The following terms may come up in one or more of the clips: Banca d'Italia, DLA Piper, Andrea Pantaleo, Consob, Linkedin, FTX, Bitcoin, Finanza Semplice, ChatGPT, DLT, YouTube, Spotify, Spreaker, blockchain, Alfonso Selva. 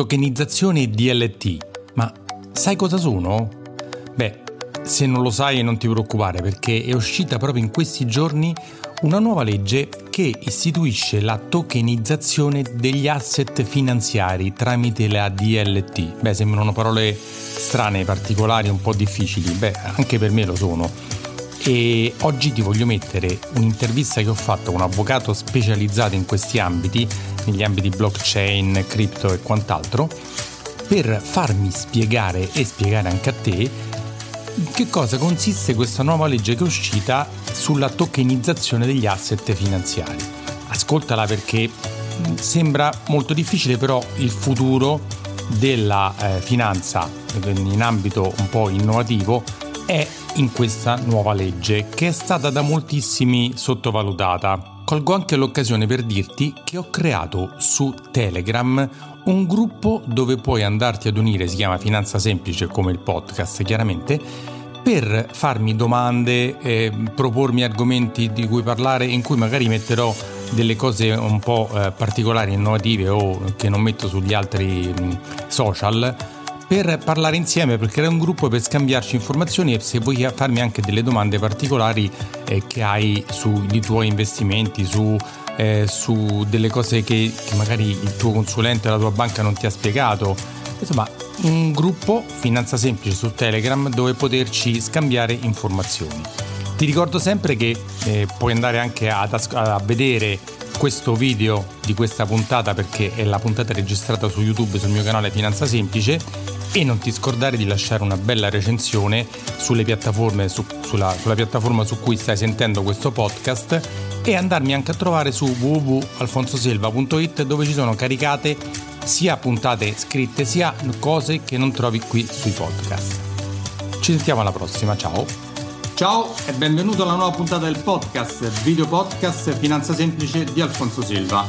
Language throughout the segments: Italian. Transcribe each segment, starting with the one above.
tokenizzazione e DLT. Ma sai cosa sono? Beh, se non lo sai non ti preoccupare, perché è uscita proprio in questi giorni una nuova legge che istituisce la tokenizzazione degli asset finanziari tramite la DLT. Beh, sembrano parole strane, particolari, un po' difficili. Beh, anche per me lo sono. E oggi ti voglio mettere un'intervista che ho fatto a un avvocato specializzato in questi ambiti, negli ambiti blockchain, cripto e quant'altro, per farmi spiegare e spiegare anche a te che cosa consiste questa nuova legge che è uscita sulla tokenizzazione degli asset finanziari. Ascoltala perché sembra molto difficile, però il futuro della finanza in ambito un po' innovativo è in questa nuova legge, che è stata da moltissimi sottovalutata. Colgo anche l'occasione per dirti che ho creato su Telegram un gruppo dove puoi andarti ad unire, si chiama Finanza Semplice come il podcast chiaramente, per farmi domande, propormi argomenti di cui parlare, in cui magari metterò delle cose un po' particolari, innovative o che non metto sugli altri social, per parlare insieme, per creare un gruppo, per scambiarci informazioni e se vuoi farmi anche delle domande particolari che hai sui tuoi investimenti, su delle cose che magari il tuo consulente o la tua banca non ti ha spiegato. Insomma, un gruppo Finanza Semplice su Telegram dove poterci scambiare informazioni. Ti ricordo sempre che puoi andare anche a vedere questo video di questa puntata, perché è la puntata registrata su YouTube sul mio canale Finanza Semplice, e non ti scordare di lasciare una bella recensione sulle piattaforme, sulla piattaforma su cui stai sentendo questo podcast, e andarmi anche a trovare su www.alfonsoselva.it, dove ci sono caricate sia puntate scritte sia cose che non trovi qui sui podcast. Ci sentiamo alla prossima, ciao! Ciao e benvenuto alla nuova puntata del podcast, video podcast Finanza Semplice di Alfonso Selva.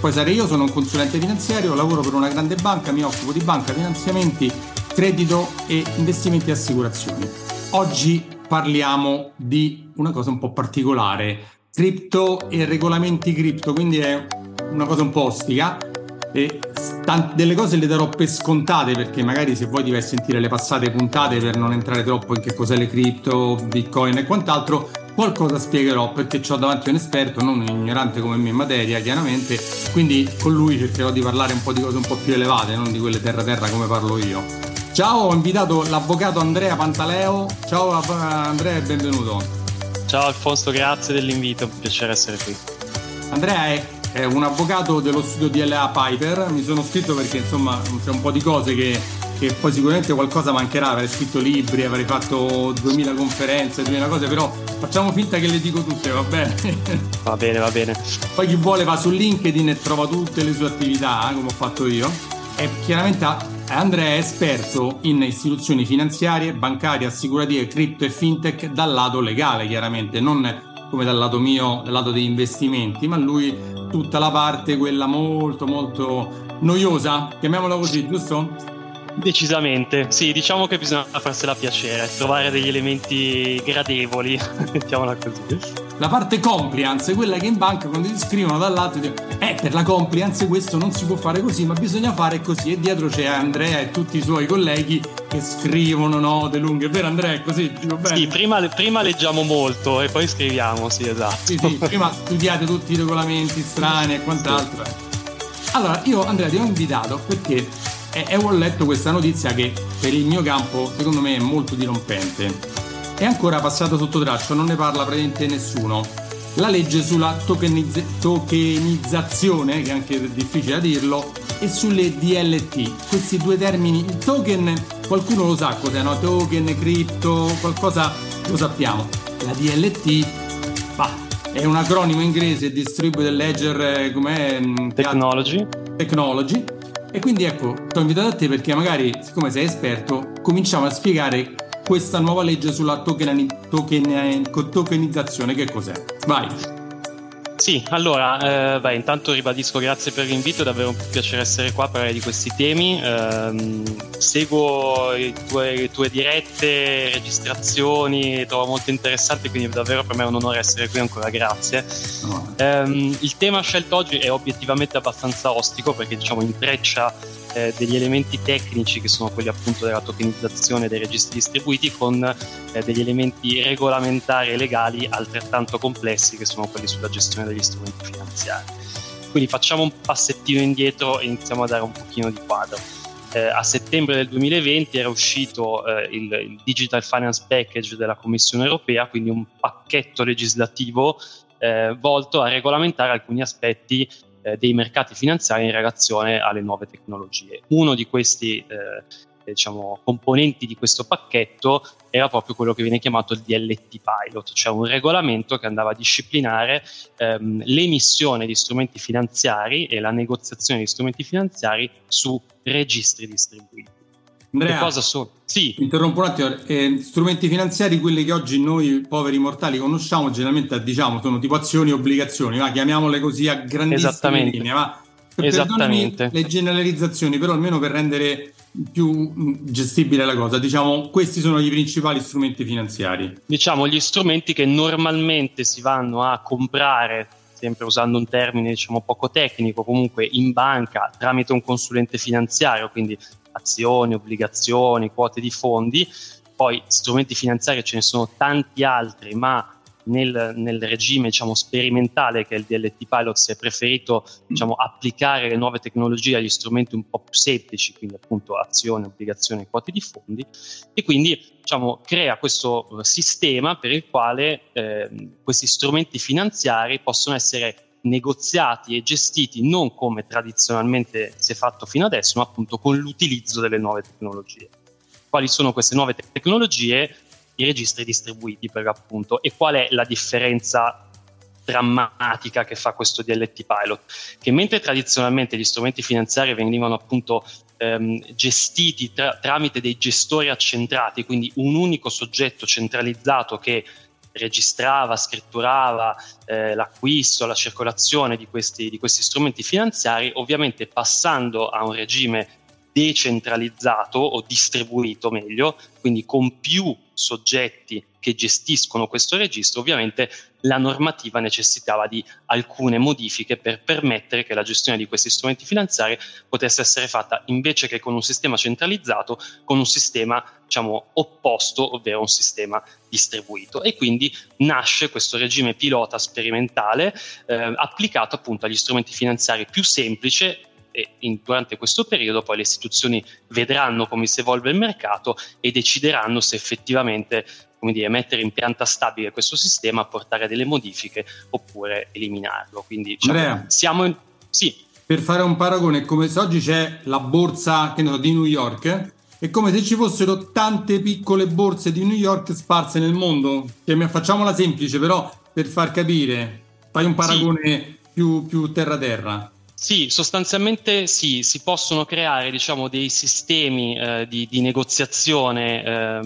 Poi sarei io, sono un consulente finanziario, lavoro per una grande banca, mi occupo di banca, finanziamenti, credito e investimenti e assicurazioni. Oggi parliamo di una cosa un po' particolare, cripto e regolamenti cripto, quindi è una cosa un po' ostica e delle cose le darò per scontate, perché magari se vuoi ti vai a sentire le passate puntate per non entrare troppo in che cos'è le cripto, bitcoin e quant'altro. Qualcosa spiegherò perché c'ho davanti un esperto, non un ignorante come me in materia chiaramente, quindi con lui cercherò di parlare un po' di cose un po' più elevate, non di quelle terra come parlo io. Ciao, ho invitato l'avvocato Andrea Pantaleo. Ciao Andrea e benvenuto. Ciao Alfonso, grazie dell'invito, è un piacere essere qui. Andrea è un avvocato dello studio DLA Piper, mi sono scritto perché insomma c'è un po' di cose che poi sicuramente qualcosa mancherà, avrei scritto libri, avrei fatto 2000 conferenze, 2000 cose, però facciamo finta che le dico tutte, va bene? Va bene, va bene. Poi chi vuole va su LinkedIn e trova tutte le sue attività, come ho fatto io, e chiaramente Andrea è esperto in istituzioni finanziarie, bancarie, assicurative, cripto e fintech dal lato legale chiaramente, non come dal lato mio, dal lato degli investimenti, ma lui tutta la parte quella molto molto noiosa, chiamiamola così, giusto? Decisamente, sì, diciamo che bisogna farsela piacere, trovare degli elementi gradevoli, mettiamola così. La parte compliance, quella che in banca quando ti scrivono dall'alto dicono per la compliance questo non si può fare così, ma bisogna fare così, e dietro c'è Andrea e tutti i suoi colleghi che scrivono note lunghe, è vero Andrea? È così? Dico bene? Sì, prima leggiamo molto e poi scriviamo, sì esatto. Sì, prima studiate tutti i regolamenti strani e quant'altro. Allora, io Andrea ti ho invitato perché ho letto questa notizia che per il mio campo secondo me è molto dirompente. È ancora passato sotto traccia, non ne parla praticamente nessuno. La legge sulla tokenizzazione, che è anche difficile da dirlo, e sulle DLT. Questi due termini, il token, qualcuno lo sa cos'è, no? Token, cripto, qualcosa lo sappiamo. La DLT, è un acronimo inglese, Distributed Ledger, com'è? Technology. E quindi ecco, ti ho invitato a te perché magari, siccome sei esperto, cominciamo a spiegare questa nuova legge sulla tokenizzazione, che cos'è? Vai! Sì, allora, intanto ribadisco grazie per l'invito, è davvero un piacere essere qua a parlare di questi temi. Seguo le tue dirette, registrazioni, trovo molto interessante, quindi davvero per me è un onore essere qui ancora, grazie. Il tema scelto oggi è obiettivamente abbastanza ostico perché diciamo intreccia degli elementi tecnici, che sono quelli appunto della tokenizzazione dei registri distribuiti, con degli elementi regolamentari e legali altrettanto complessi, che sono quelli sulla gestione degli strumenti finanziari. Quindi facciamo un passettino indietro e iniziamo a dare un pochino di quadro. A settembre del 2020 era uscito il Digital Finance Package della Commissione europea, quindi un pacchetto legislativo volto a regolamentare alcuni aspetti dei mercati finanziari in relazione alle nuove tecnologie. Uno di questi componenti di questo pacchetto era proprio quello che viene chiamato il DLT pilot, cioè un regolamento che andava a disciplinare l'emissione di strumenti finanziari e la negoziazione di strumenti finanziari su registri distribuiti. Andrea, sì. Interrompo un attimo. Strumenti finanziari, quelli che oggi noi poveri mortali conosciamo, generalmente sono tipo azioni e obbligazioni, chiamiamole così a grandissime linee, Esattamente. Le generalizzazioni, però almeno per rendere più gestibile la cosa, questi sono i principali strumenti finanziari. Gli strumenti che normalmente si vanno a comprare, sempre usando un termine poco tecnico, comunque in banca tramite un consulente finanziario, quindi azioni, obbligazioni, quote di fondi. Poi strumenti finanziari ce ne sono tanti altri, ma nel regime sperimentale, che è il DLT pilot, si è preferito applicare le nuove tecnologie agli strumenti un po' più semplici, quindi appunto azioni, obbligazioni, quote di fondi, e quindi crea questo sistema per il quale questi strumenti finanziari possono essere negoziati e gestiti non come tradizionalmente si è fatto fino adesso, ma appunto con l'utilizzo delle nuove tecnologie. Quali sono queste nuove tecnologie? I registri distribuiti, per l'appunto. E qual è la differenza drammatica che fa questo DLT pilot? Che mentre tradizionalmente gli strumenti finanziari venivano appunto gestiti tramite dei gestori accentrati, quindi un unico soggetto centralizzato che registrava, scritturava l'acquisto, la circolazione di questi strumenti finanziari, ovviamente passando a un regime decentralizzato o distribuito meglio, quindi con più soggetti che gestiscono questo registro, ovviamente la normativa necessitava di alcune modifiche per permettere che la gestione di questi strumenti finanziari potesse essere fatta, invece che con un sistema centralizzato, con un sistema opposto, ovvero un sistema distribuito. E quindi nasce questo regime pilota sperimentale applicato appunto agli strumenti finanziari più semplice. E durante questo periodo poi le istituzioni vedranno come si evolve il mercato e decideranno se effettivamente, mettere in pianta stabile questo sistema, apportare delle modifiche oppure eliminarlo. Quindi Andrea, per fare un paragone, è come se oggi c'è la borsa di New York, è come se ci fossero tante piccole borse di New York sparse nel mondo. Facciamola semplice, però per far capire, fai un paragone più terra-terra. Sì, sostanzialmente sì, si possono creare dei sistemi di negoziazione,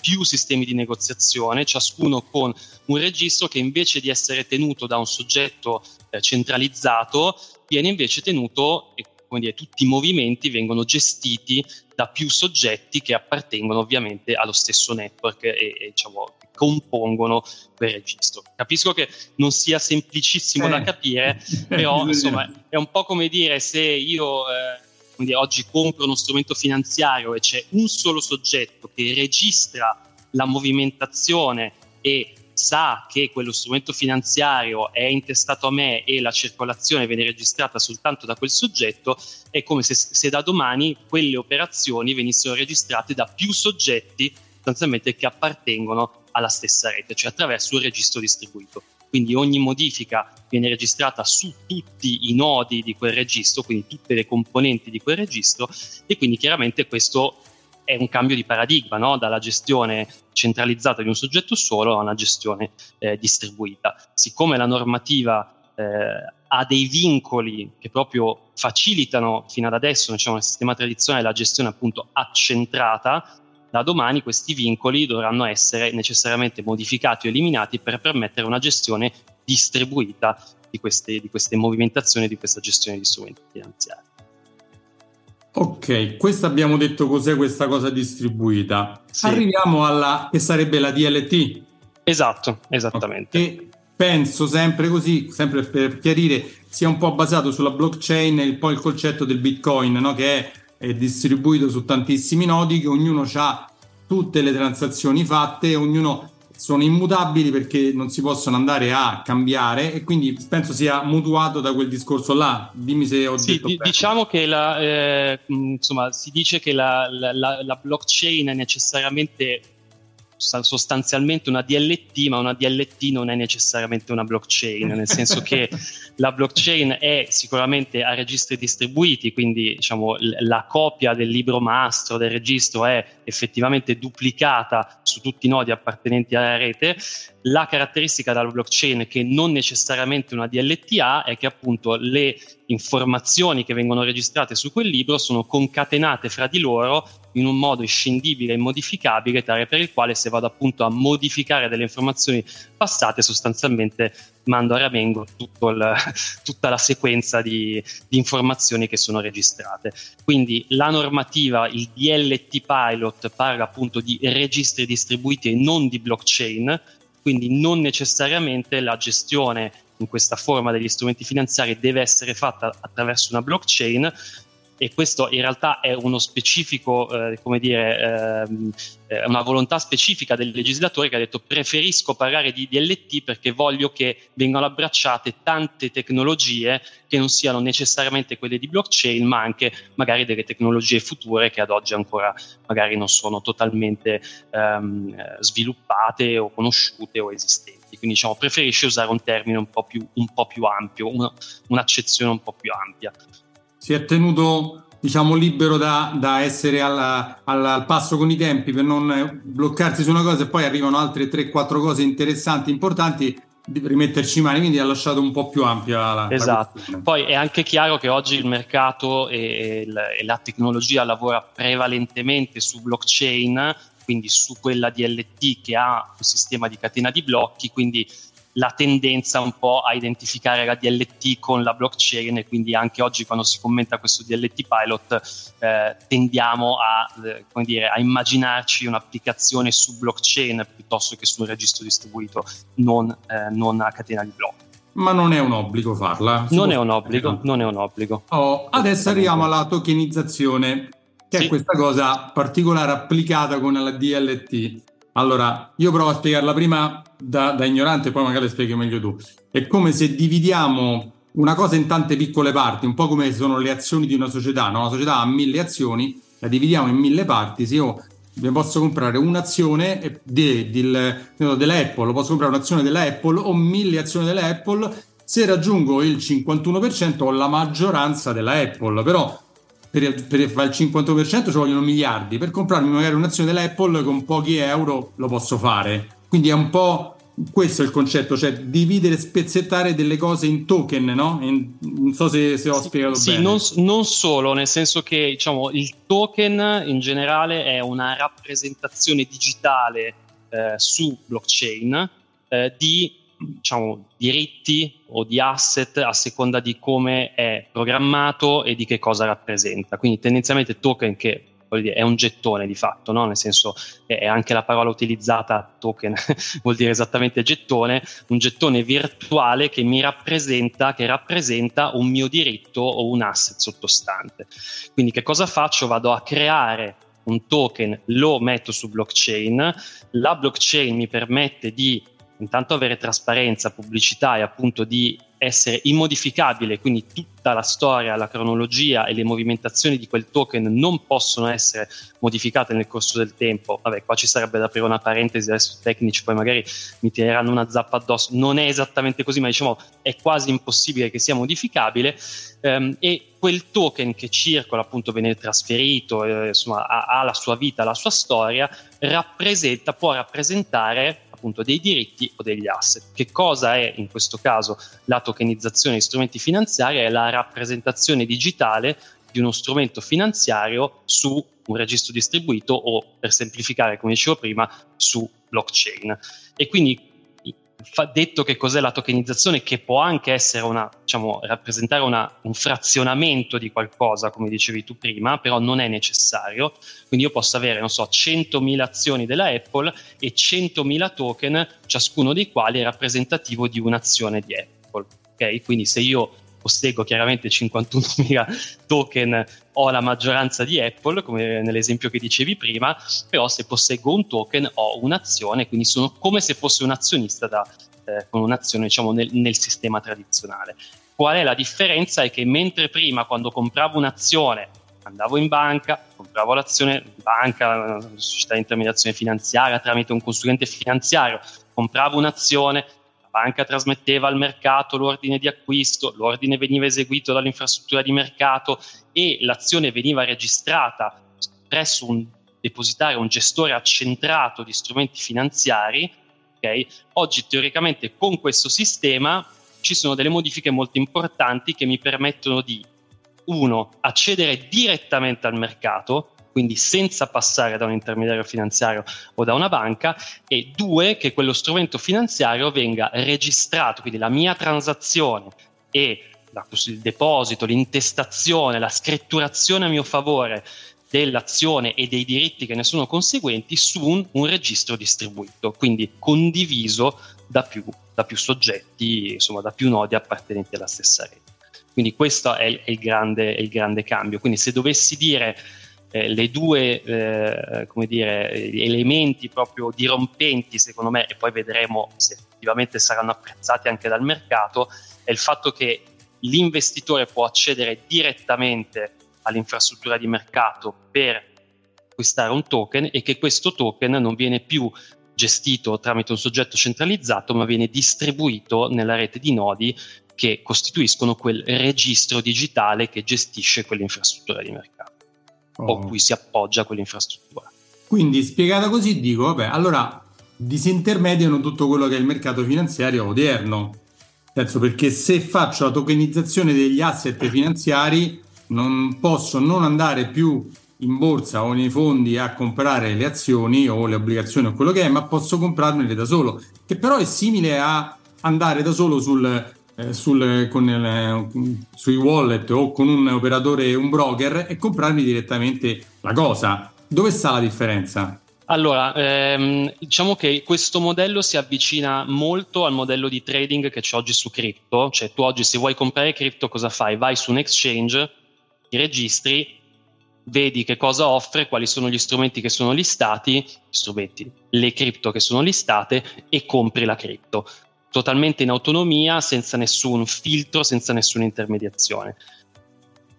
più sistemi di negoziazione, ciascuno con un registro che invece di essere tenuto da un soggetto centralizzato, viene invece tenuto, e quindi tutti i movimenti vengono gestiti da più soggetti che appartengono ovviamente allo stesso network e compongono quel registro. Capisco che non sia semplicissimo da capire, però è un po' come dire, se io oggi compro uno strumento finanziario e c'è un solo soggetto che registra la movimentazione e sa che quello strumento finanziario è intestato a me e la circolazione viene registrata soltanto da quel soggetto, è come se da domani quelle operazioni venissero registrate da più soggetti sostanzialmente che appartengono alla stessa rete, attraverso il registro distribuito. Quindi ogni modifica viene registrata su tutti i nodi di quel registro, quindi tutte le componenti di quel registro, e quindi chiaramente questo è un cambio di paradigma, dalla gestione centralizzata di un soggetto solo a una gestione distribuita. Siccome la normativa ha dei vincoli che proprio facilitano fino ad adesso nel sistema tradizionale la gestione appunto accentrata, da domani questi vincoli dovranno essere necessariamente modificati o eliminati per permettere una gestione distribuita di queste movimentazioni, di questa gestione di strumenti finanziari. Ok, questo abbiamo detto cos'è questa cosa distribuita. Sì. Arriviamo alla che sarebbe la DLT. Esatto, esattamente. E penso sempre così, sempre per chiarire, sia un po' basato sulla blockchain e poi il concetto del Bitcoin, che è è distribuito su tantissimi nodi, che ognuno ha tutte le transazioni fatte, ognuno sono immutabili perché non si possono andare a cambiare, e quindi penso sia mutuato da quel discorso là. Dimmi se ho detto bene. Diciamo che si dice che la blockchain è necessariamente sostanzialmente una DLT, ma una DLT non è necessariamente una blockchain, nel senso che la blockchain è sicuramente a registri distribuiti, quindi diciamo la copia del libro mastro del registro è effettivamente duplicata su tutti i nodi appartenenti alla rete. La caratteristica della blockchain che non necessariamente una DLT ha è che appunto le informazioni che vengono registrate su quel libro sono concatenate fra di loro in un modo inscindibile e modificabile, tale per il quale se vado appunto a modificare delle informazioni passate sostanzialmente mando a ramengo tutta la sequenza di informazioni che sono registrate. Quindi la normativa, il DLT Pilot, parla appunto di registri distribuiti e non di blockchain, quindi non necessariamente la gestione in questa forma degli strumenti finanziari deve essere fatta attraverso una blockchain, e questo in realtà è uno specifico, una volontà specifica del legislatore, che ha detto: preferisco parlare di DLT perché voglio che vengano abbracciate tante tecnologie che non siano necessariamente quelle di blockchain, ma anche magari delle tecnologie future che ad oggi ancora magari non sono totalmente sviluppate o conosciute o esistenti. Quindi diciamo preferisce usare un termine un po' più ampio, un'accezione un po' più ampia. Si è tenuto, diciamo, libero da essere al passo con i tempi, per non bloccarsi su una cosa e poi arrivano altre 3-4 cose interessanti, importanti, di rimetterci mani, quindi ha lasciato un po' più ampia la. Esatto. La poi è anche chiaro che oggi il mercato e la tecnologia lavora prevalentemente su blockchain, quindi su quella DLT che ha un sistema di catena di blocchi, quindi la tendenza un po' a identificare la DLT con la blockchain, e quindi anche oggi quando si commenta questo DLT Pilot tendiamo a immaginarci un'applicazione su blockchain piuttosto che su un registro distribuito non a catena di blocchi. Ma non è un obbligo farla. Non è un obbligo. Oh, adesso arriviamo alla tokenizzazione, che sì, è questa cosa particolare applicata con la DLT. Allora, io provo a spiegarla prima da ignorante, poi magari spieghi meglio tu. È come se dividiamo una cosa in tante piccole parti, un po' come sono le azioni di una società, no? Una società ha 1000 azioni, la dividiamo in 1000 parti. Se io ne posso comprare un'azione della Apple, posso comprare un'azione della Apple o 1000 azioni della Apple, se raggiungo il 51% ho la maggioranza della Apple, però per fare il 50% ci vogliono miliardi. Per comprarmi magari un'azione dell'Apple con pochi euro lo posso fare. Quindi è un po' questo il concetto, cioè dividere, spezzettare delle cose in token, no? Non so se ho spiegato bene. Sì, non solo, nel senso che diciamo il token in generale è una rappresentazione digitale su blockchain di diciamo diritti o di asset a seconda di come è programmato e di che cosa rappresenta. Quindi tendenzialmente token, che vuol dire, è un gettone di fatto, no? Nel senso è anche la parola utilizzata, token vuol dire esattamente gettone, un gettone virtuale che mi rappresenta, che rappresenta un mio diritto o un asset sottostante. Quindi che cosa faccio? Vado a creare un token, lo metto su blockchain, la blockchain mi permette di intanto avere trasparenza, pubblicità e appunto di essere immodificabile, quindi tutta la storia, la cronologia e le movimentazioni di quel token non possono essere modificate nel corso del tempo. Vabbè, qua ci sarebbe da aprire una parentesi, adesso i tecnici poi magari mi tireranno una zappa addosso, non è esattamente così, ma diciamo è quasi impossibile che sia modificabile, e quel token che circola, appunto viene trasferito, ha la sua vita, la sua storia, può rappresentare appunto dei diritti o degli asset. Che cosa è in questo caso la tokenizzazione di strumenti finanziari? È la rappresentazione digitale di uno strumento finanziario su un registro distribuito o, per semplificare come dicevo prima, su blockchain. E quindi detto che cos'è la tokenizzazione, che può anche essere rappresentare un frazionamento di qualcosa, come dicevi tu prima, però non è necessario. Quindi io posso avere, 100.000 azioni della Apple e 100.000 token, ciascuno dei quali è rappresentativo di un'azione di Apple. Ok? Quindi se io posseggo chiaramente 51.000 token ho la maggioranza di Apple, come nell'esempio che dicevi prima, però se posseggo un token ho un'azione, quindi sono come se fossi un azionista con un'azione, diciamo, nel sistema tradizionale. Qual è la differenza? È che mentre prima, quando compravo un'azione, andavo in banca, compravo l'azione in banca, società di intermediazione finanziaria tramite un consulente finanziario, compravo un'azione, la banca trasmetteva al mercato l'ordine di acquisto, l'ordine veniva eseguito dall'infrastruttura di mercato e l'azione veniva registrata presso un depositario, un gestore accentrato di strumenti finanziari. Okay? Oggi teoricamente con questo sistema ci sono delle modifiche molto importanti che mi permettono di, uno, accedere direttamente al mercato, quindi senza passare da un intermediario finanziario o da una banca, e due, che quello strumento finanziario venga registrato, quindi la mia transazione e il deposito, l'intestazione, la scritturazione a mio favore dell'azione e dei diritti che ne sono conseguenti su un registro distribuito, quindi condiviso da più soggetti, insomma da più nodi appartenenti alla stessa rete. Quindi questo è il grande cambio. Quindi se dovessi dire le due elementi proprio dirompenti, secondo me, e poi vedremo se effettivamente saranno apprezzati anche dal mercato, è il fatto che l'investitore può accedere direttamente all'infrastruttura di mercato per acquistare un token e che questo token non viene più gestito tramite un soggetto centralizzato, ma viene distribuito nella rete di nodi che costituiscono quel registro digitale che gestisce quell'infrastruttura di mercato o cui si appoggia quell'infrastruttura. Quindi, spiegata così, dico, vabbè, allora disintermediano tutto quello che è il mercato finanziario odierno. Penso, perché se faccio la tokenizzazione degli asset finanziari non posso non andare più in borsa o nei fondi a comprare le azioni o le obbligazioni o quello che è, ma posso comprarmele da solo, che però è simile a andare da solo sui wallet o con un operatore, un broker, e comprarmi direttamente la cosa. Dove sta la differenza? Allora, diciamo che questo modello si avvicina molto al modello di trading che c'è oggi su cripto. Cioè tu oggi, se vuoi comprare cripto, cosa fai? Vai su un exchange, ti registri, vedi che cosa offre, quali sono gli strumenti che sono listati, le cripto che sono listate, e compri la cripto totalmente in autonomia, senza nessun filtro, senza nessuna intermediazione.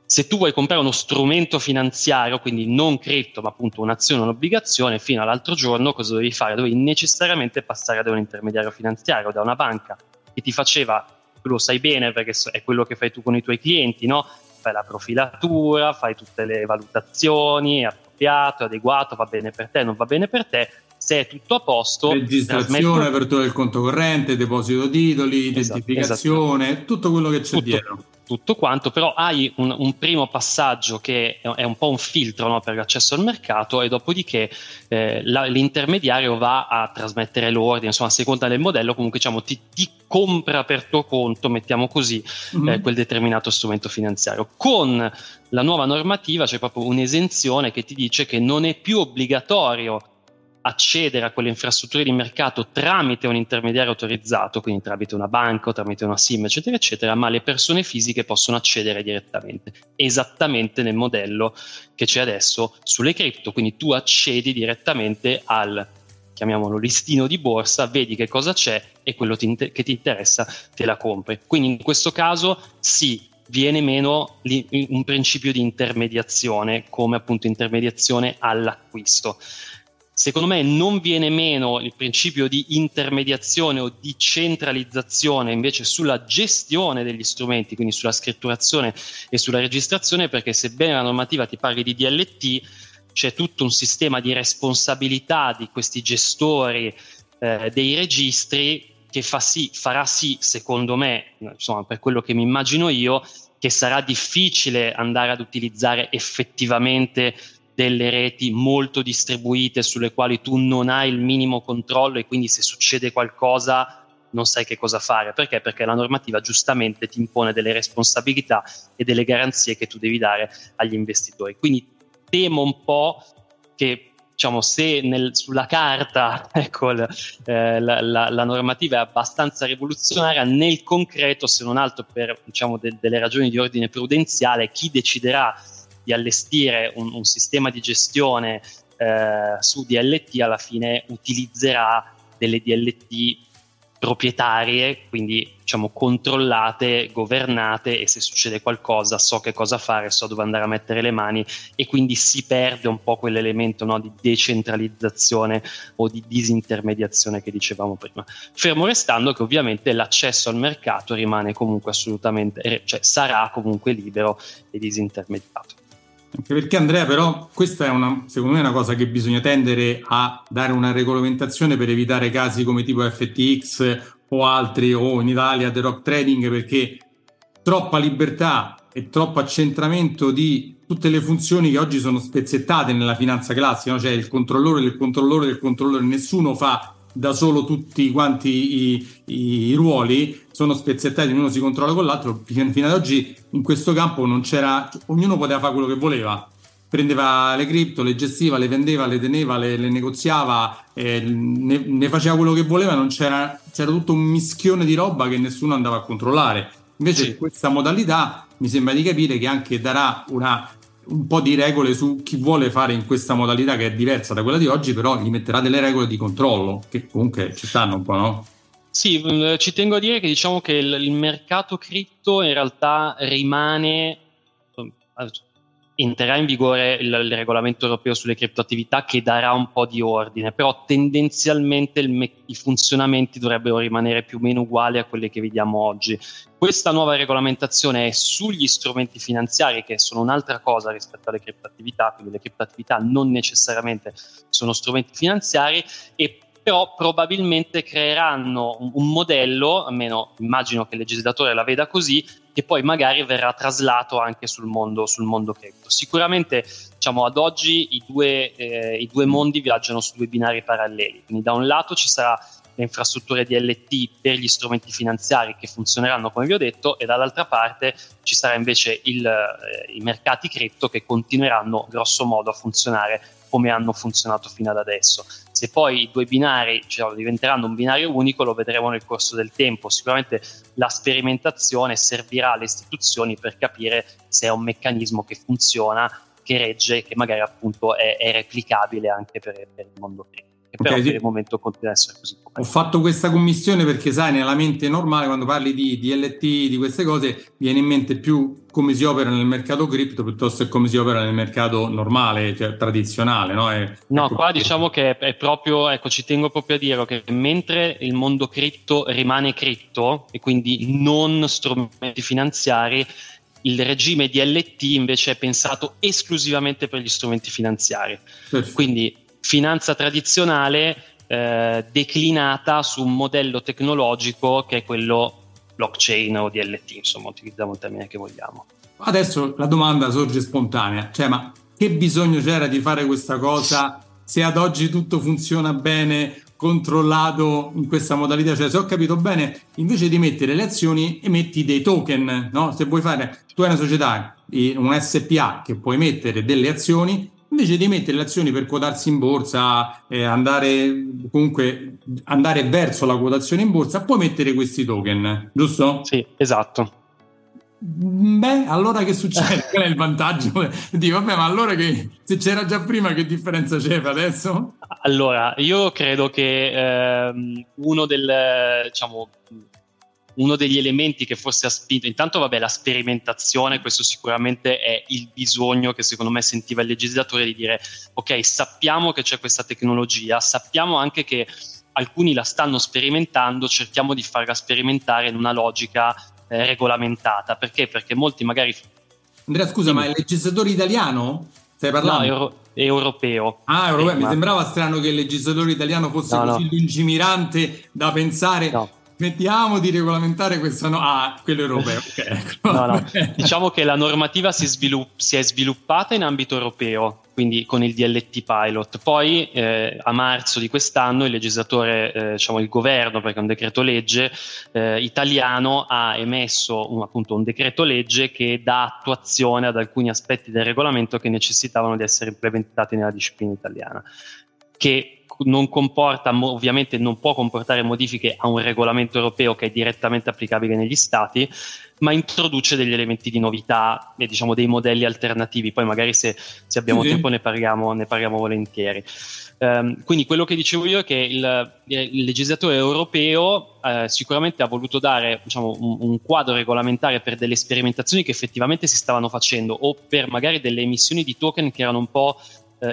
Se tu vuoi comprare uno strumento finanziario, quindi non cripto, ma appunto un'azione, un'obbligazione, fino all'altro giorno cosa dovevi fare? Dovevi necessariamente passare da un intermediario finanziario, da una banca, che ti faceva, tu lo sai bene perché è quello che fai tu con i tuoi clienti, no? Fai la profilatura, fai tutte le valutazioni, è appropriato, è adeguato, va bene per te, non va bene per te, se è tutto a posto, registrazione, apertura del conto corrente, deposito titoli, identificazione, esatto. Tutto quello che c'è dietro. Tutto quanto, però hai un primo passaggio che è un po' un filtro, no, per l'accesso al mercato, e dopodiché l'intermediario va a trasmettere l'ordine, insomma a seconda del modello, comunque diciamo ti compra per tuo conto, mettiamo così, quel determinato strumento finanziario. Con la nuova normativa c'è proprio un'esenzione che ti dice che non è più obbligatorio accedere a quelle infrastrutture di mercato tramite un intermediario autorizzato, quindi tramite una banca o tramite una SIM, eccetera, eccetera, ma le persone fisiche possono accedere direttamente, esattamente nel modello che c'è adesso sulle cripto. Quindi tu accedi direttamente al, chiamiamolo, listino di borsa, vedi che cosa c'è e quello che ti interessa te la compri. Quindi in questo caso sì, viene meno un principio di intermediazione, come appunto intermediazione all'acquisto. Secondo me non viene meno il principio di intermediazione o di centralizzazione invece sulla gestione degli strumenti, quindi sulla scritturazione e sulla registrazione, perché sebbene la normativa ti parli di DLT, c'è tutto un sistema di responsabilità di questi gestori dei registri che farà sì, secondo me, insomma per quello che mi immagino io, che sarà difficile andare ad utilizzare effettivamente delle reti molto distribuite sulle quali tu non hai il minimo controllo, e quindi se succede qualcosa non sai che cosa fare. Perché? Perché la normativa giustamente ti impone delle responsabilità e delle garanzie che tu devi dare agli investitori. Quindi temo un po' che diciamo, se sulla carta, ecco, la normativa è abbastanza rivoluzionaria, nel concreto, se non altro per, diciamo, delle ragioni di ordine prudenziale, chi deciderà di allestire un sistema di gestione su DLT alla fine utilizzerà delle DLT proprietarie, quindi, diciamo, controllate, governate, e se succede qualcosa so che cosa fare, so dove andare a mettere le mani, e quindi si perde un po' quell'elemento, no, di decentralizzazione o di disintermediazione che dicevamo prima. Fermo restando che ovviamente l'accesso al mercato rimane comunque assolutamente, cioè sarà comunque libero e disintermediato. Anche perché, Andrea, però questa è secondo me è una cosa che bisogna tendere a dare una regolamentazione per evitare casi come tipo FTX o altri, o in Italia The Rock Trading, perché troppa libertà e troppo accentramento di tutte le funzioni che oggi sono spezzettate nella finanza classica, no? Cioè il controllore del controllore del controllore, nessuno fa da solo tutti quanti i ruoli, sono spezzettati, ognuno si controlla con l'altro. Fino ad oggi in questo campo non c'era, ognuno poteva fare quello che voleva, prendeva le cripto, le gestiva, le vendeva, le teneva, le negoziava, ne faceva quello che voleva, non c'era tutto un mischione di roba che nessuno andava a controllare. Invece sì, questa modalità mi sembra di capire che anche darà un po' di regole su chi vuole fare in questa modalità, che è diversa da quella di oggi, però gli metterà delle regole di controllo che comunque ci stanno un po', no? Sì, ci tengo a dire che, diciamo, che il mercato cripto in realtà rimane, entrerà in vigore il regolamento europeo sulle criptoattività che darà un po' di ordine, però tendenzialmente i funzionamenti dovrebbero rimanere più o meno uguali a quelli che vediamo oggi. Questa nuova regolamentazione è sugli strumenti finanziari, che sono un'altra cosa rispetto alle criptoattività, quindi le criptoattività non necessariamente sono strumenti finanziari, e però probabilmente creeranno un modello, almeno immagino che il legislatore la veda così, che poi magari verrà traslato anche sul mondo cripto. Sicuramente, diciamo, ad oggi i due mondi viaggiano su due binari paralleli, quindi da un lato ci sarà le infrastrutture DLT per gli strumenti finanziari che funzioneranno come vi ho detto, e dall'altra parte ci sarà invece i mercati cripto che continueranno grosso modo a funzionare come hanno funzionato fino ad adesso. Se poi i due binari, cioè, diventeranno un binario unico, lo vedremo nel corso del tempo. Sicuramente la sperimentazione servirà alle istituzioni per capire se è un meccanismo che funziona, che regge, che magari appunto è replicabile anche per il mondo cripto. Però okay, per il momento continua ad essere così. Ho fatto questa commissione perché, sai, nella mente normale quando parli di DLT, di queste cose, viene in mente più come si opera nel mercato cripto piuttosto che come si opera nel mercato normale, cioè tradizionale, no? No, qua diciamo che è proprio, ecco, ci tengo proprio a dire che mentre il mondo cripto rimane cripto e quindi non strumenti finanziari, il regime DLT invece è pensato esclusivamente per gli strumenti finanziari. Perfetto. Quindi finanza tradizionale declinata su un modello tecnologico che è quello blockchain o DLT, insomma, utilizziamo il termine che vogliamo. Adesso la domanda sorge spontanea, cioè, ma che bisogno c'era di fare questa cosa se ad oggi tutto funziona bene, controllato in questa modalità? Cioè, se ho capito bene, invece di mettere le azioni emetti dei token, no? Se vuoi fare, tu hai una società, un SPA, che puoi mettere delle azioni, invece di mettere le azioni per quotarsi in borsa, andare verso la quotazione in borsa, puoi mettere questi token, giusto? Sì, esatto. Beh, allora che succede? Qual è il vantaggio? Dico, vabbè, ma allora che se c'era già prima, che differenza c'era adesso? Allora, io credo che uno degli elementi che forse ha spinto, intanto vabbè, la sperimentazione, questo sicuramente è il bisogno che secondo me sentiva il legislatore, di dire ok, sappiamo che c'è questa tecnologia, sappiamo anche che alcuni la stanno sperimentando, cerchiamo di farla sperimentare in una logica regolamentata. Perché? Perché molti magari... Andrea, scusa, ma è il legislatore italiano? Stai parlando? No, europeo. Ah, europeo, mi sembrava strano che il legislatore italiano fosse così lungimirante da pensare... No. smettiamo di regolamentare questa quello europeo. Okay. No. Diciamo che la normativa si è sviluppata in ambito europeo, quindi con il DLT pilot. Poi a marzo di quest'anno il legislatore, il governo, perché è un decreto legge italiano, ha emesso appunto un decreto legge che dà attuazione ad alcuni aspetti del regolamento che necessitavano di essere implementati nella disciplina italiana, che non comporta, ovviamente non può comportare modifiche a un regolamento europeo che è direttamente applicabile negli stati, ma introduce degli elementi di novità e dei modelli alternativi. Poi magari se abbiamo tempo ne parliamo volentieri. Quindi quello che dicevo io è che il legislatore europeo sicuramente ha voluto dare un quadro regolamentare per delle sperimentazioni che effettivamente si stavano facendo, o per magari delle emissioni di token che erano un po'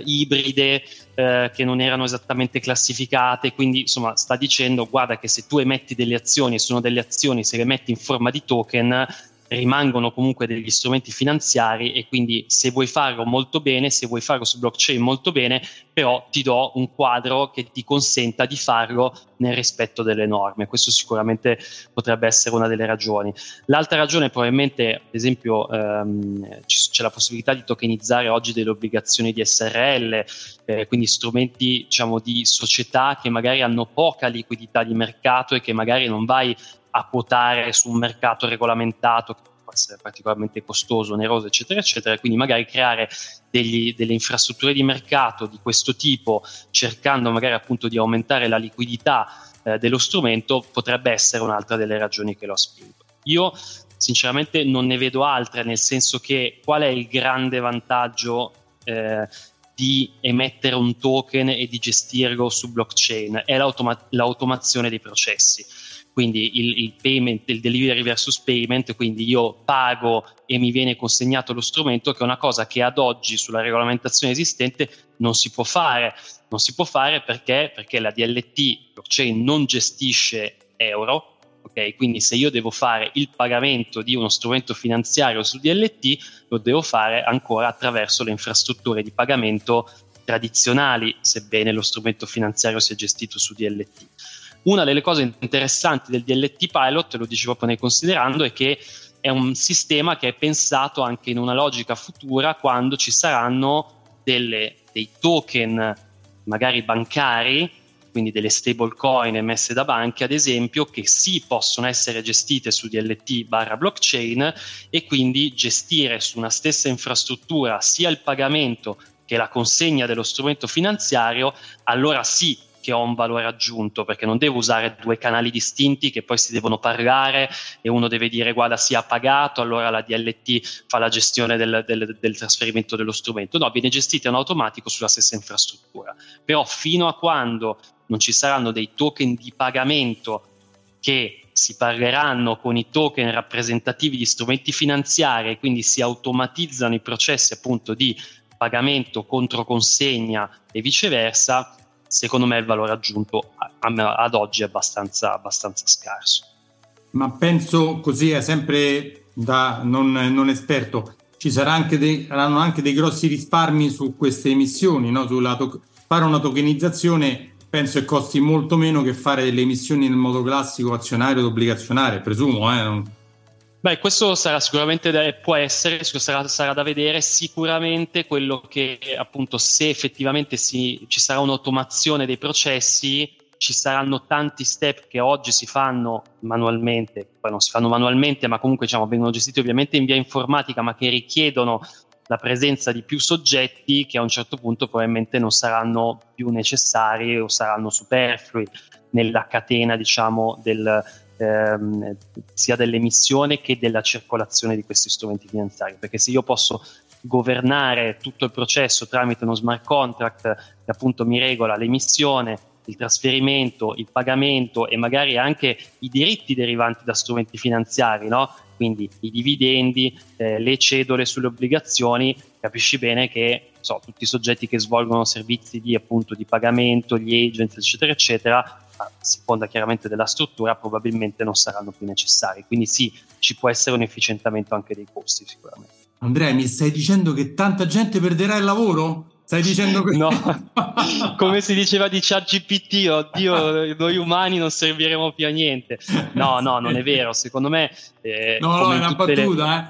ibride, che non erano esattamente classificate, quindi sta dicendo: guarda che se tu emetti delle azioni, e sono delle azioni, se le metti in forma di token rimangono comunque degli strumenti finanziari, e quindi se vuoi farlo molto bene, se vuoi farlo su blockchain molto bene, però ti do un quadro che ti consenta di farlo nel rispetto delle norme. Questo sicuramente potrebbe essere una delle ragioni. L'altra ragione probabilmente, ad esempio, c'è la possibilità di tokenizzare oggi delle obbligazioni di SRL, quindi strumenti di società che magari hanno poca liquidità di mercato e che magari non vai a quotare su un mercato regolamentato, che può essere particolarmente costoso, oneroso, eccetera, eccetera. Quindi magari creare delle infrastrutture di mercato di questo tipo, cercando magari appunto di aumentare la liquidità dello strumento, potrebbe essere un'altra delle ragioni che l'ho spinto. Io sinceramente non ne vedo altre, nel senso che qual è il grande vantaggio di emettere un token e di gestirlo su blockchain? È l'automazione dei processi. Quindi il payment, il delivery versus payment, quindi io pago e mi viene consegnato lo strumento, che è una cosa che ad oggi sulla regolamentazione esistente non si può fare. Non si può fare perché la DLT blockchain non gestisce euro, ok? Quindi se io devo fare il pagamento di uno strumento finanziario su DLT, lo devo fare ancora attraverso le infrastrutture di pagamento tradizionali, sebbene lo strumento finanziario sia gestito su DLT. Una delle cose interessanti del DLT Pilot, lo dicevo proprio nei considerando, è che è un sistema che è pensato anche in una logica futura, quando ci saranno dei token magari bancari, quindi delle stable coin emesse da banche ad esempio, che sì possono essere gestite su DLT/blockchain, e quindi gestire su una stessa infrastruttura sia il pagamento che la consegna dello strumento finanziario. Allora sì che ho un valore aggiunto, perché non devo usare due canali distinti che poi si devono parlare e uno deve dire: guarda, si è pagato, allora la DLT fa la gestione del trasferimento dello strumento. No, viene gestita in automatico sulla stessa infrastruttura. Però fino a quando non ci saranno dei token di pagamento che si parleranno con i token rappresentativi di strumenti finanziari, e quindi si automatizzano i processi appunto di pagamento contro consegna e viceversa, secondo me il valore aggiunto ad oggi è abbastanza scarso. Ma penso, così è sempre da non esperto, ci saranno anche dei grossi risparmi su queste emissioni, no? Fare una tokenizzazione penso che costi molto meno che fare delle emissioni nel modo classico azionario o obbligazionario, presumo. Beh, questo sarà sicuramente, può essere, sarà da vedere. Sicuramente quello che appunto, se effettivamente ci sarà un'automazione dei processi, ci saranno tanti step che oggi si fanno manualmente, poi non si fanno manualmente, ma comunque vengono gestiti ovviamente in via informatica, ma che richiedono la presenza di più soggetti, che a un certo punto probabilmente non saranno più necessari o saranno superflui nella catena del sia dell'emissione che della circolazione di questi strumenti finanziari. Perché se io posso governare tutto il processo tramite uno smart contract che appunto mi regola l'emissione, il trasferimento, il pagamento e magari anche i diritti derivanti da strumenti finanziari, no? Quindi i dividendi, le cedole sulle obbligazioni, capisci bene che tutti i soggetti che svolgono servizi di pagamento, gli agent, eccetera, eccetera, a seconda chiaramente della struttura, probabilmente non saranno più necessari. Quindi sì, ci può essere un efficientamento anche dei costi sicuramente. Andrea, mi stai dicendo che tanta gente perderà il lavoro? Stai dicendo questo? No, come si diceva di ChatGPT, oddio, noi umani non serviremo più a niente. No, no, non è vero, secondo me... no, è una battuta,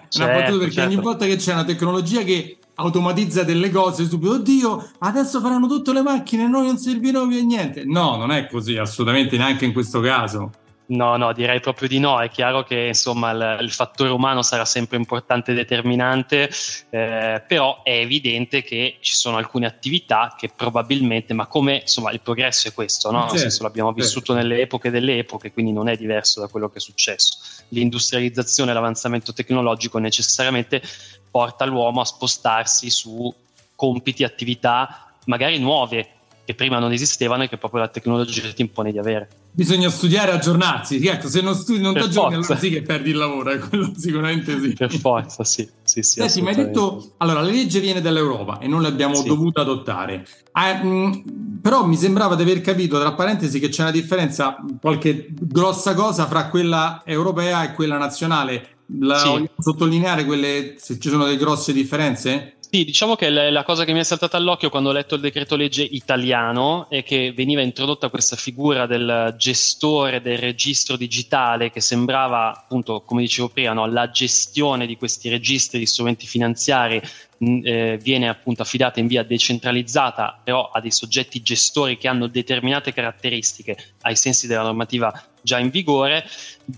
le... certo, una battuta, perché certo, ogni volta che c'è una tecnologia che automatizza delle cose, subito, oddio, adesso faranno tutte le macchine, noi non serviremo più a niente. No, non è così, assolutamente, neanche in questo caso. No, no, direi proprio di no. È chiaro che insomma il fattore umano sarà sempre importante e determinante, però è evidente che ci sono alcune attività che probabilmente, ma come insomma il progresso è questo, no? Certo, nel senso, l'abbiamo vissuto nelle epoche delle epoche, quindi non è diverso da quello che è successo. L'industrializzazione e l'avanzamento tecnologico necessariamente porta l'uomo a spostarsi su compiti, attività magari nuove che prima non esistevano e che proprio la tecnologia ti impone di avere. Bisogna studiare e aggiornarsi, ecco, se non studi, non ti aggiorni, allora sì che perdi il lavoro, quello sicuramente sì. Per forza, sì. Sì, senti, mi hai detto, allora, la legge viene dall'Europa e non l'abbiamo dovuta adottare, però mi sembrava di aver capito, tra parentesi, che c'è una differenza, qualche grossa cosa fra quella europea e quella nazionale. Voglio sottolineare quelle, se ci sono delle grosse differenze? Sì, diciamo che la cosa che mi è saltata all'occhio quando ho letto il decreto legge italiano è che veniva introdotta questa figura del gestore del registro digitale, che sembrava, appunto, come dicevo prima, no, la gestione di questi registri di strumenti finanziari viene appunto affidata in via decentralizzata, però a dei soggetti gestori che hanno determinate caratteristiche ai sensi della normativa già in vigore.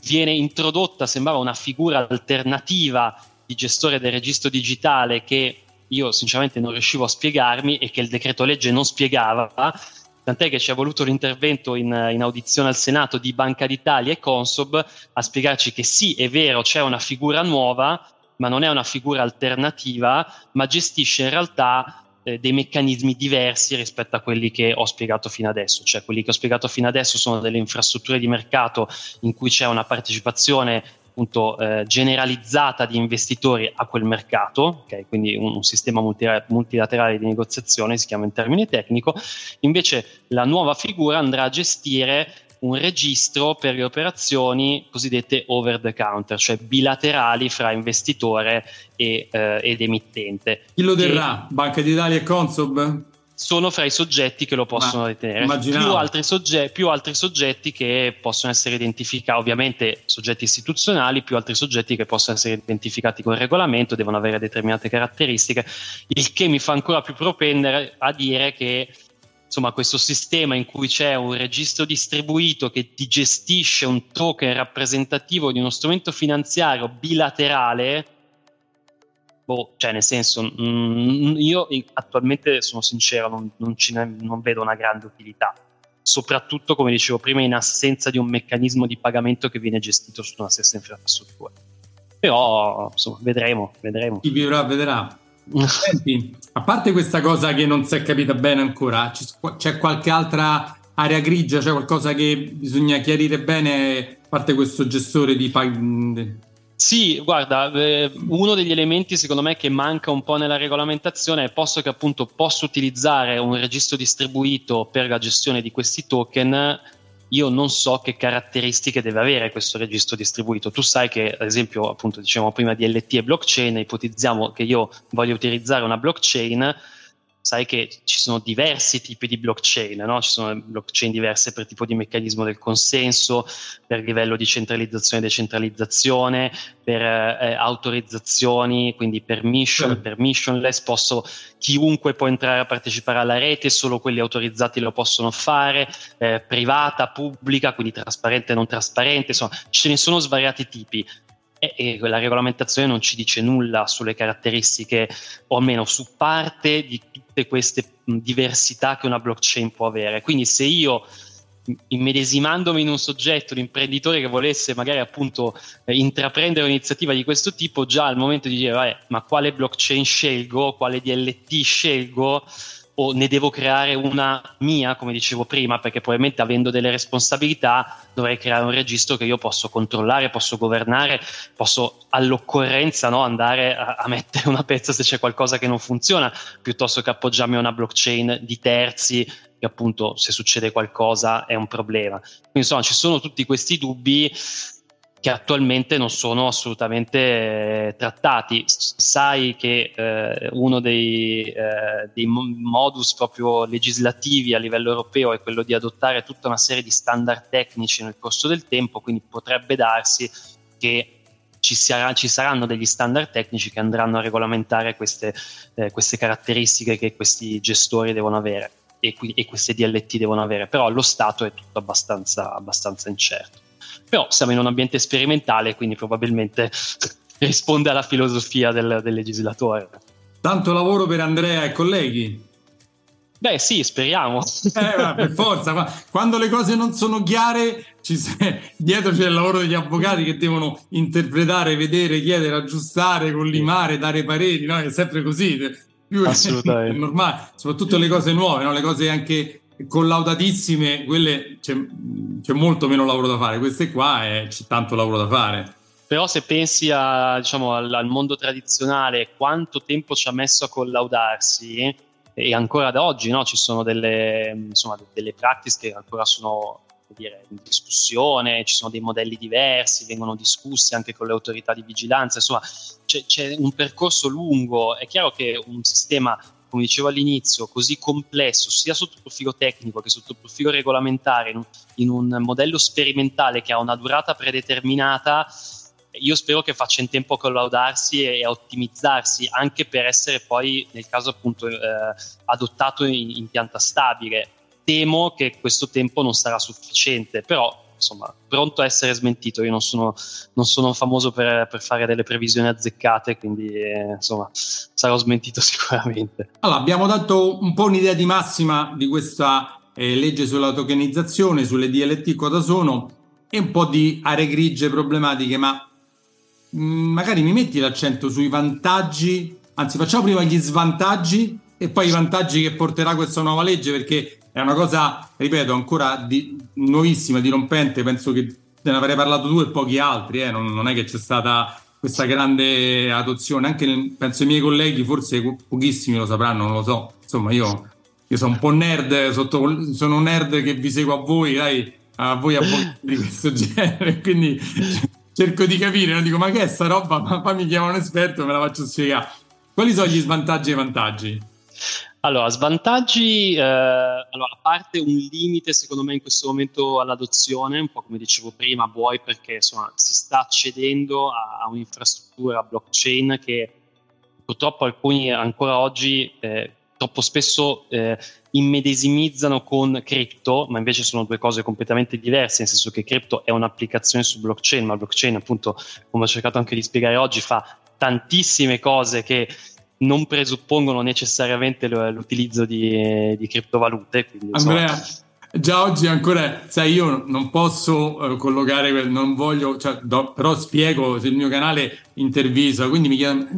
Viene introdotta, sembrava, una figura alternativa di gestore del registro digitale che io sinceramente non riuscivo a spiegarmi e che il decreto legge non spiegava, tant'è che ci è voluto l'intervento in audizione al Senato di Banca d'Italia e Consob a spiegarci che sì, è vero, c'è una figura nuova, ma non è una figura alternativa, ma gestisce in realtà dei meccanismi diversi rispetto a quelli che ho spiegato fino adesso. Cioè, quelli che ho spiegato fino adesso sono delle infrastrutture di mercato in cui c'è una partecipazione appunto generalizzata di investitori a quel mercato, okay? Quindi un sistema multilaterale di negoziazione, si chiama in termine tecnico. Invece la nuova figura andrà a gestire un registro per le operazioni cosiddette over the counter, cioè bilaterali fra investitore ed emittente. Chi lo terrà? Banca d'Italia e Consob? Sono fra i soggetti che lo possono detenere, più altri soggetti che possono essere identificati, ovviamente soggetti istituzionali, più altri soggetti che possono essere identificati col regolamento, devono avere determinate caratteristiche, il che mi fa ancora più propendere a dire che insomma questo sistema in cui c'è un registro distribuito che ti gestisce un token rappresentativo di uno strumento finanziario bilaterale, cioè nel senso, io attualmente sono sincero, non vedo una grande utilità, soprattutto, come dicevo prima, in assenza di un meccanismo di pagamento che viene gestito su una stessa infrastruttura. Però insomma, vedremo. Chi vivrà vedrà. Senti, a parte questa cosa che non si è capita bene ancora, c'è qualche altra area grigia, c'è qualcosa che bisogna chiarire bene, a parte questo gestore di pagamento? Sì, guarda, uno degli elementi secondo me che manca un po' nella regolamentazione è posto che appunto posso utilizzare un registro distribuito per la gestione di questi token, io non so che caratteristiche deve avere questo registro distribuito. Tu sai che, ad esempio, appunto dicevamo prima di DLT e blockchain, ipotizziamo che io voglio utilizzare una blockchain. Sai che ci sono diversi tipi di blockchain, no? Ci sono blockchain diverse per tipo di meccanismo del consenso, per livello di centralizzazione e decentralizzazione, per autorizzazioni, quindi permissionless, chiunque può entrare a partecipare alla rete, solo quelli autorizzati lo possono fare, privata, pubblica, quindi trasparente, non trasparente, insomma ce ne sono svariati tipi. E la regolamentazione non ci dice nulla sulle caratteristiche, o almeno su parte di tutte queste diversità che una blockchain può avere. Quindi se io, immedesimandomi in un soggetto, un imprenditore che volesse magari appunto intraprendere un'iniziativa di questo tipo, già al momento di dire ma quale blockchain scelgo, quale DLT scelgo, o ne devo creare una mia, come dicevo prima, perché probabilmente avendo delle responsabilità dovrei creare un registro che io posso controllare, posso governare, posso all'occorrenza andare a mettere una pezza se c'è qualcosa che non funziona, piuttosto che appoggiarmi a una blockchain di terzi che appunto se succede qualcosa è un problema. Quindi insomma ci sono tutti questi dubbi che attualmente non sono assolutamente trattati. Sai che uno dei modus proprio legislativi a livello europeo è quello di adottare tutta una serie di standard tecnici nel corso del tempo, quindi potrebbe darsi che ci saranno degli standard tecnici che andranno a regolamentare queste caratteristiche che questi gestori devono avere e queste DLT devono avere, però allo stato è tutto abbastanza incerto. Però siamo in un ambiente sperimentale, quindi probabilmente risponde alla filosofia del legislatore. Tanto lavoro per Andrea e colleghi. Beh sì, speriamo. Per forza, ma quando le cose non sono chiare, dietro c'è il lavoro degli avvocati che devono interpretare, vedere, chiedere, aggiustare, collimare, dare pareri, no? È sempre così. Assolutamente. È normale, soprattutto le cose nuove, no? Le cose anche collaudatissime, quelle c'è molto meno lavoro da fare, queste qua c'è tanto lavoro da fare. Però se pensi al mondo tradizionale, quanto tempo ci ha messo a collaudarsi, e ancora da oggi, no? Ci sono delle practice che ancora sono, come dire, in discussione, ci sono dei modelli diversi, vengono discussi anche con le autorità di vigilanza, insomma c'è un percorso lungo. È chiaro che un sistema, come dicevo all'inizio, così complesso sia sotto profilo tecnico che sotto profilo regolamentare, in un modello sperimentale che ha una durata predeterminata, io spero che faccia in tempo a collaudarsi e a ottimizzarsi, anche per essere poi, nel caso appunto, adottato in pianta stabile. Temo che questo tempo non sarà sufficiente, però insomma, pronto a essere smentito. Io non sono famoso per fare delle previsioni azzeccate, quindi insomma sarò smentito sicuramente. Allora, abbiamo dato un po' un'idea di massima di questa legge sulla tokenizzazione, sulle DLT, cosa sono, e un po' di aree grigie, problematiche, ma magari mi metti l'accento sui vantaggi, anzi facciamo prima gli svantaggi e poi i vantaggi che porterà questa nuova legge, perché è una cosa, ripeto, ancora nuovissima, dirompente. Penso che te ne avrei parlato tu e pochi altri, non è che c'è stata questa grande adozione, anche penso i miei colleghi, forse pochissimi lo sapranno, non lo so, insomma io sono un po' nerd, sono un nerd che vi seguo a voi, dai, a voi di questo genere, quindi cerco di capire, non dico ma che è sta roba, ma poi mi chiama un esperto e me la faccio spiegare. Quali sono gli svantaggi e i vantaggi? Allora, svantaggi, a parte un limite secondo me in questo momento all'adozione, un po' come dicevo prima, perché insomma si sta accedendo a un'infrastruttura blockchain che purtroppo alcuni ancora oggi troppo spesso immedesimizzano con cripto, ma invece sono due cose completamente diverse, nel senso che cripto è un'applicazione su blockchain, ma blockchain, appunto, come ho cercato anche di spiegare oggi, fa tantissime cose che non presuppongono necessariamente l'utilizzo di criptovalute. Quindi, Andrea, già oggi ancora, sai, io non posso collocare, non voglio, però spiego sul mio canale intervista, quindi mi chiedono,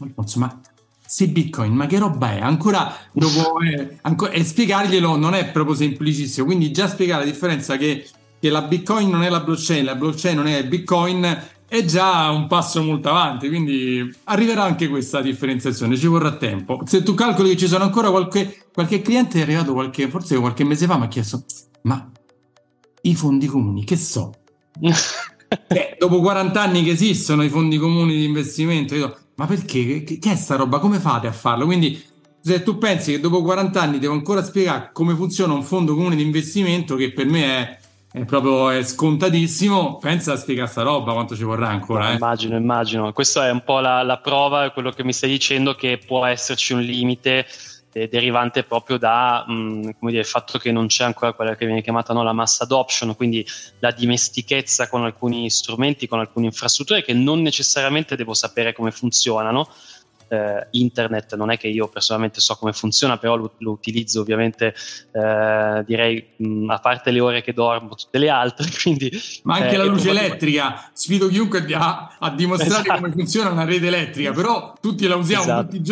Alfonso, ma se Bitcoin, ma che roba è? E spiegarglielo non è proprio semplicissimo, quindi già spiegare la differenza che la Bitcoin non è la blockchain non è Bitcoin, è già un passo molto avanti, quindi arriverà anche questa differenziazione, ci vorrà tempo. Se tu calcoli che ci sono ancora qualche cliente, è arrivato forse qualche mese fa, mi ha chiesto, ma i fondi comuni, che so? Dopo 40 anni che esistono i fondi comuni di investimento, io dico, ma perché? Che è sta roba? Come fate a farlo? Quindi se tu pensi che dopo 40 anni devo ancora spiegare come funziona un fondo comune di investimento, che per me è proprio scontatissimo, pensa a spiegare sta roba quanto ci vorrà ancora. Immagino, questa è un po' la prova, quello che mi stai dicendo, che può esserci un limite derivante proprio da il fatto che non c'è ancora quella che viene chiamata la mass adoption, quindi la dimestichezza con alcuni strumenti, con alcune infrastrutture che non necessariamente devo sapere come funzionano. Internet non è che io personalmente so come funziona, però lo utilizzo ovviamente, direi a parte le ore che dormo, tutte le altre, quindi, ma anche la luce elettrica, sfido chiunque a dimostrare come funziona una rete elettrica, però tutti la usiamo tutti i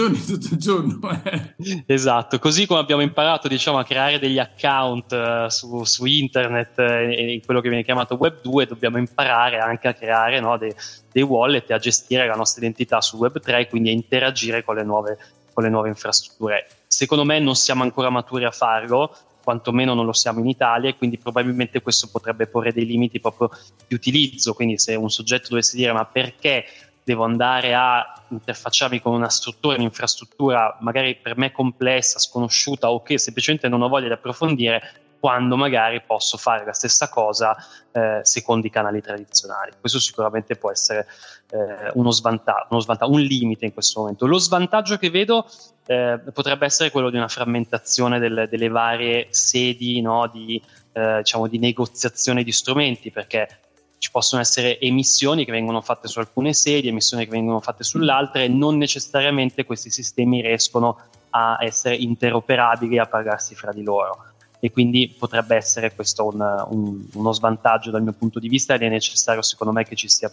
giorni. Esatto, così come abbiamo imparato, diciamo, a creare degli account su internet, in quello che viene chiamato web 2, dobbiamo imparare anche a creare dei wallet, a gestire la nostra identità su web 3, quindi a interagire con le nuove infrastrutture. Secondo me non siamo ancora maturi a farlo, quantomeno non lo siamo in Italia, e quindi probabilmente questo potrebbe porre dei limiti proprio di utilizzo. Quindi se un soggetto dovesse dire ma perché devo andare a interfacciarmi con una struttura, un'infrastruttura magari per me complessa, sconosciuta, o che semplicemente non ho voglia di approfondire, quando magari posso fare la stessa cosa secondo i canali tradizionali. Questo sicuramente può essere uno svantaggio, un limite in questo momento. Lo svantaggio che vedo potrebbe essere quello di una frammentazione delle varie sedi, no, di negoziazione di strumenti, perché ci possono essere emissioni che vengono fatte su alcune sedi, emissioni che vengono fatte sull'altra, e non necessariamente questi sistemi riescono a essere interoperabili, a pagarsi fra di loro. E quindi potrebbe essere questo uno svantaggio dal mio punto di vista, ed è necessario secondo me che ci sia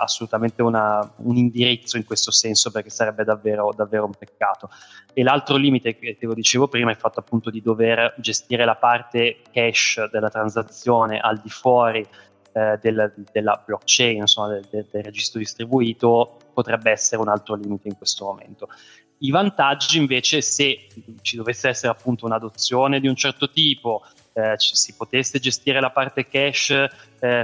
assolutamente un indirizzo in questo senso, perché sarebbe davvero un peccato. E l'altro limite, che te lo dicevo prima, è il fatto appunto di dover gestire la parte cash della transazione al di fuori della blockchain, insomma del registro distribuito. Potrebbe essere un altro limite in questo momento. I vantaggi invece, se ci dovesse essere appunto un'adozione di un certo tipo, si potesse gestire la parte cash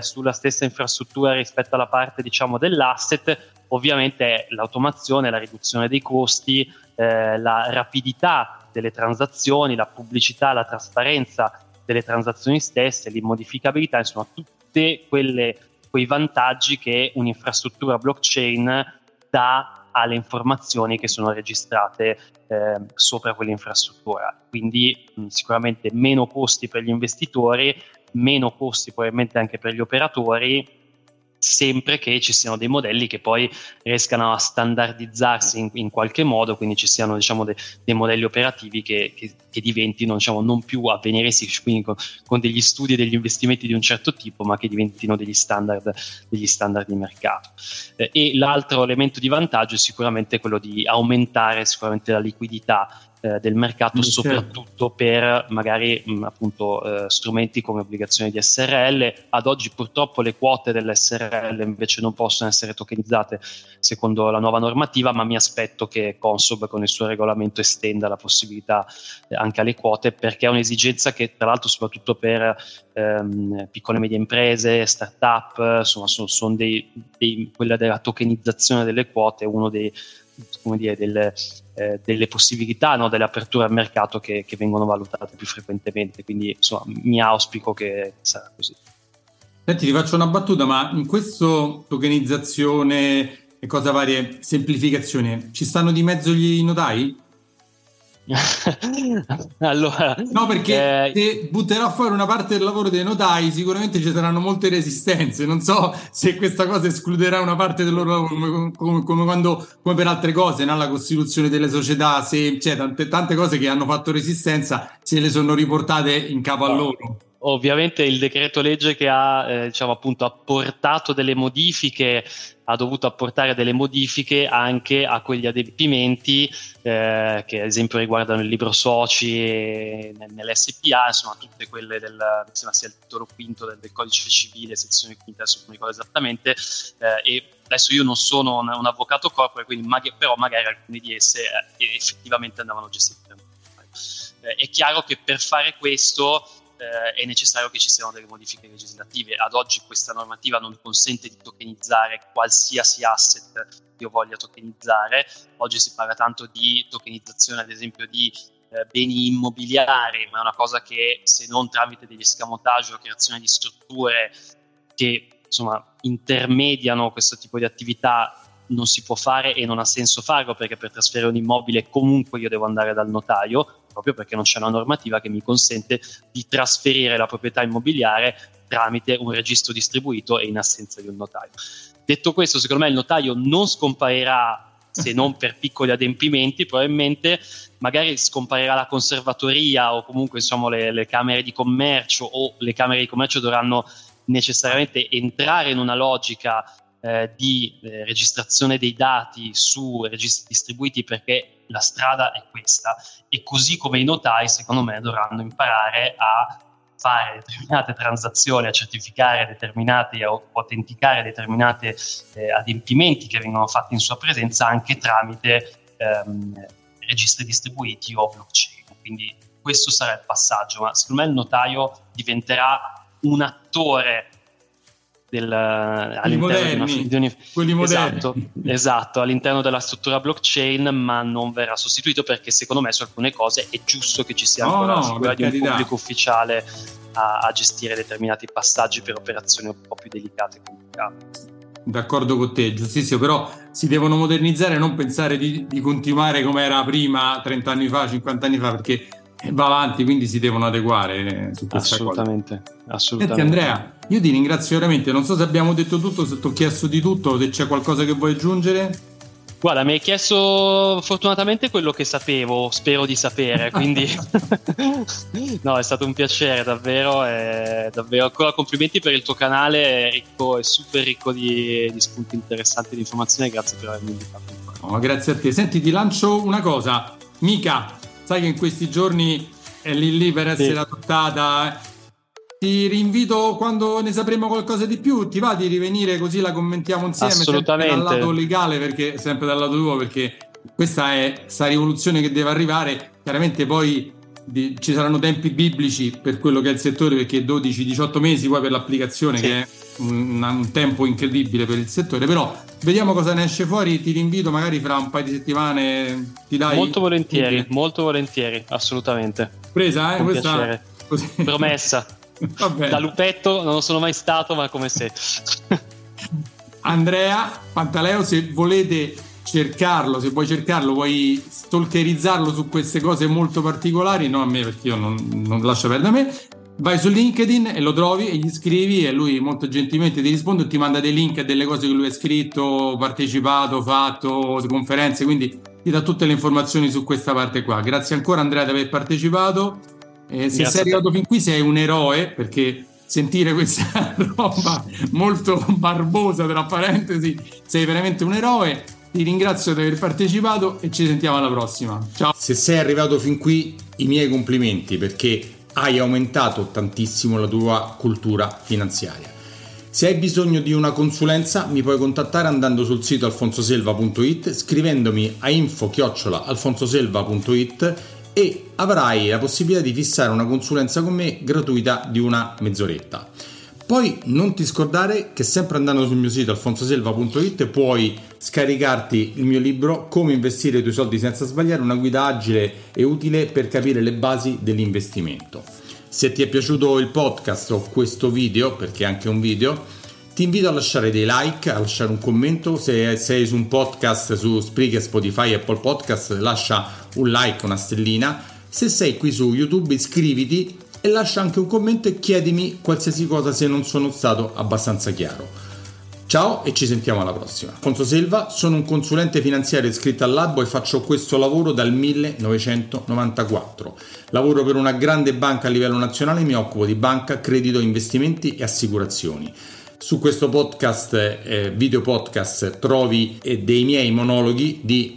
sulla stessa infrastruttura rispetto alla parte dell'asset, ovviamente l'automazione, la riduzione dei costi, la rapidità delle transazioni, la pubblicità, la trasparenza delle transazioni stesse, l'immodificabilità, insomma tutte quei vantaggi che un'infrastruttura blockchain dà alle informazioni che sono registrate sopra quell'infrastruttura. Quindi sicuramente meno costi per gli investitori, meno costi probabilmente anche per gli operatori, sempre che ci siano dei modelli che poi riescano a standardizzarsi in qualche modo, quindi ci siano dei modelli operativi che diventino non più avveniristici, quindi con degli studi e degli investimenti di un certo tipo, ma che diventino degli standard di mercato. E l'altro elemento di vantaggio è sicuramente quello di aumentare la liquidità del mercato, soprattutto per magari strumenti come obbligazioni di SRL. Ad oggi purtroppo le quote dell'SRL invece non possono essere tokenizzate secondo la nuova normativa, ma mi aspetto che Consob con il suo regolamento estenda la possibilità anche alle quote, perché è un'esigenza che tra l'altro soprattutto per piccole e medie imprese, start-up, insomma sono quella della tokenizzazione delle quote è uno dei delle possibilità, no, dell'apertura al mercato che vengono valutate più frequentemente, quindi mi auspico che sarà così. Senti, ti faccio una battuta, ma in questo tokenizzazione e varie semplificazione ci stanno di mezzo gli nodai? Allora, no, perché se butterò fuori una parte del lavoro dei nodai sicuramente ci saranno molte resistenze. Non so se questa cosa escluderà una parte del loro lavoro, come per altre cose, no? La costituzione delle società, tante cose che hanno fatto resistenza se le sono riportate in capo a loro. Ovviamente il decreto legge che ha apportato delle modifiche, ha dovuto apportare delle modifiche anche a quegli adempimenti che ad esempio riguardano il libro soci nell'SPA, tutte quelle sia il titolo quinto del codice civile, sezione quinta, adesso non ricordo esattamente, e adesso io non sono un avvocato corporeo, quindi però magari alcune di esse effettivamente andavano gestite. È chiaro che per fare questo è necessario che ci siano delle modifiche legislative. Ad oggi questa normativa non consente di tokenizzare qualsiasi asset che io voglia tokenizzare. Oggi si parla tanto di tokenizzazione ad esempio di beni immobiliari, ma è una cosa che, se non tramite degli escamotage o creazione di strutture che intermediano questo tipo di attività, non si può fare e non ha senso farlo, perché per trasferire un immobile comunque io devo andare dal notaio, proprio perché non c'è una normativa che mi consente di trasferire la proprietà immobiliare tramite un registro distribuito e in assenza di un notaio. Detto questo, secondo me il notaio non scomparirà, se non per piccoli adempimenti, probabilmente magari scomparirà la conservatoria, o comunque le camere di commercio, o le camere di commercio dovranno necessariamente entrare in una logica di registrazione dei dati su registri distribuiti, perché la strada è questa. E così come i notai, secondo me, dovranno imparare a fare determinate transazioni, a certificare determinate o autenticare determinate adempimenti che vengono fatti in sua presenza anche tramite registri distribuiti o blockchain. Quindi questo sarà il passaggio, ma secondo me il notaio diventerà un attore all'interno della struttura blockchain, ma non verrà sostituito, perché secondo me su alcune cose è giusto che ci sia ancora la figura di un pubblico ufficiale a gestire determinati passaggi per operazioni un po' più delicate e complicate. D'accordo con te, Giustizio, però si devono modernizzare, non pensare di continuare come era prima 30 anni fa, 50 anni fa, perché va avanti, quindi si devono adeguare su questa cosa. Assolutamente. Senti, Andrea, io ti ringrazio veramente, non so se abbiamo detto tutto, se ti ho chiesto di tutto, se c'è qualcosa che vuoi aggiungere. Guarda, mi hai chiesto fortunatamente quello che sapevo, spero di sapere, quindi no, è stato un piacere davvero, davvero ancora complimenti per il tuo canale, ricco, è super ricco di spunti interessanti, di informazioni, grazie per avermi invitato. Oh, grazie a te. Senti, ti lancio una cosa, Mica, sai che in questi giorni è lì per essere adottata, ti rinvito quando ne sapremo qualcosa di più, ti va di rivenire così la commentiamo insieme? Assolutamente. Dal lato legale, perché sempre dal lato tuo, perché questa è questa rivoluzione che deve arrivare, chiaramente poi ci saranno tempi biblici per quello che è il settore, perché 12-18 mesi poi per l'applicazione, sì, che è un tempo incredibile per il settore, però vediamo cosa ne esce fuori, ti rinvito magari fra un paio di settimane, ti dai? Molto volentieri, assolutamente. Presa, con questa così. Promessa. Da lupetto non sono mai stato, ma come se Andrea Pantaleo, se volete cercarlo, se vuoi cercarlo, vuoi stalkerizzarlo su queste cose molto particolari, non a me, perché io non lascio perdere a me, vai su LinkedIn e lo trovi e gli scrivi e lui molto gentilmente ti risponde e ti manda dei link a delle cose che lui ha scritto, partecipato, fatto, conferenze, quindi ti dà tutte le informazioni su questa parte qua. Grazie ancora Andrea di aver partecipato. Se sei arrivato fin qui sei un eroe, perché sentire questa roba molto barbosa tra parentesi, sei veramente un eroe, ti ringrazio di aver partecipato e ci sentiamo alla prossima. Ciao. Se sei arrivato fin qui, i miei complimenti, perché hai aumentato tantissimo la tua cultura finanziaria. Se hai bisogno di una consulenza mi puoi contattare andando sul sito alfonsoselva.it, scrivendomi a info@alfonsoselva.it e avrai la possibilità di fissare una consulenza con me gratuita di una mezz'oretta. Poi non ti scordare che sempre andando sul mio sito alfonsoselva.it puoi scaricarti il mio libro Come investire i tuoi soldi senza sbagliare, una guida agile e utile per capire le basi dell'investimento. Se ti è piaciuto il podcast o questo video, perché è anche un video, ti invito a lasciare dei like, a lasciare un commento. Se sei su un podcast, su Spreaker, Spotify, Apple Podcast, lascia un like, una stellina. Se sei qui su YouTube, iscriviti e lascia anche un commento e chiedimi qualsiasi cosa se non sono stato abbastanza chiaro. Ciao e ci sentiamo alla prossima. Alfonso Selva, sono un consulente finanziario iscritto al Labo e faccio questo lavoro dal 1994. Lavoro per una grande banca a livello nazionale e mi occupo di banca, credito, investimenti e assicurazioni. Su questo podcast, video podcast, trovi dei miei monologhi di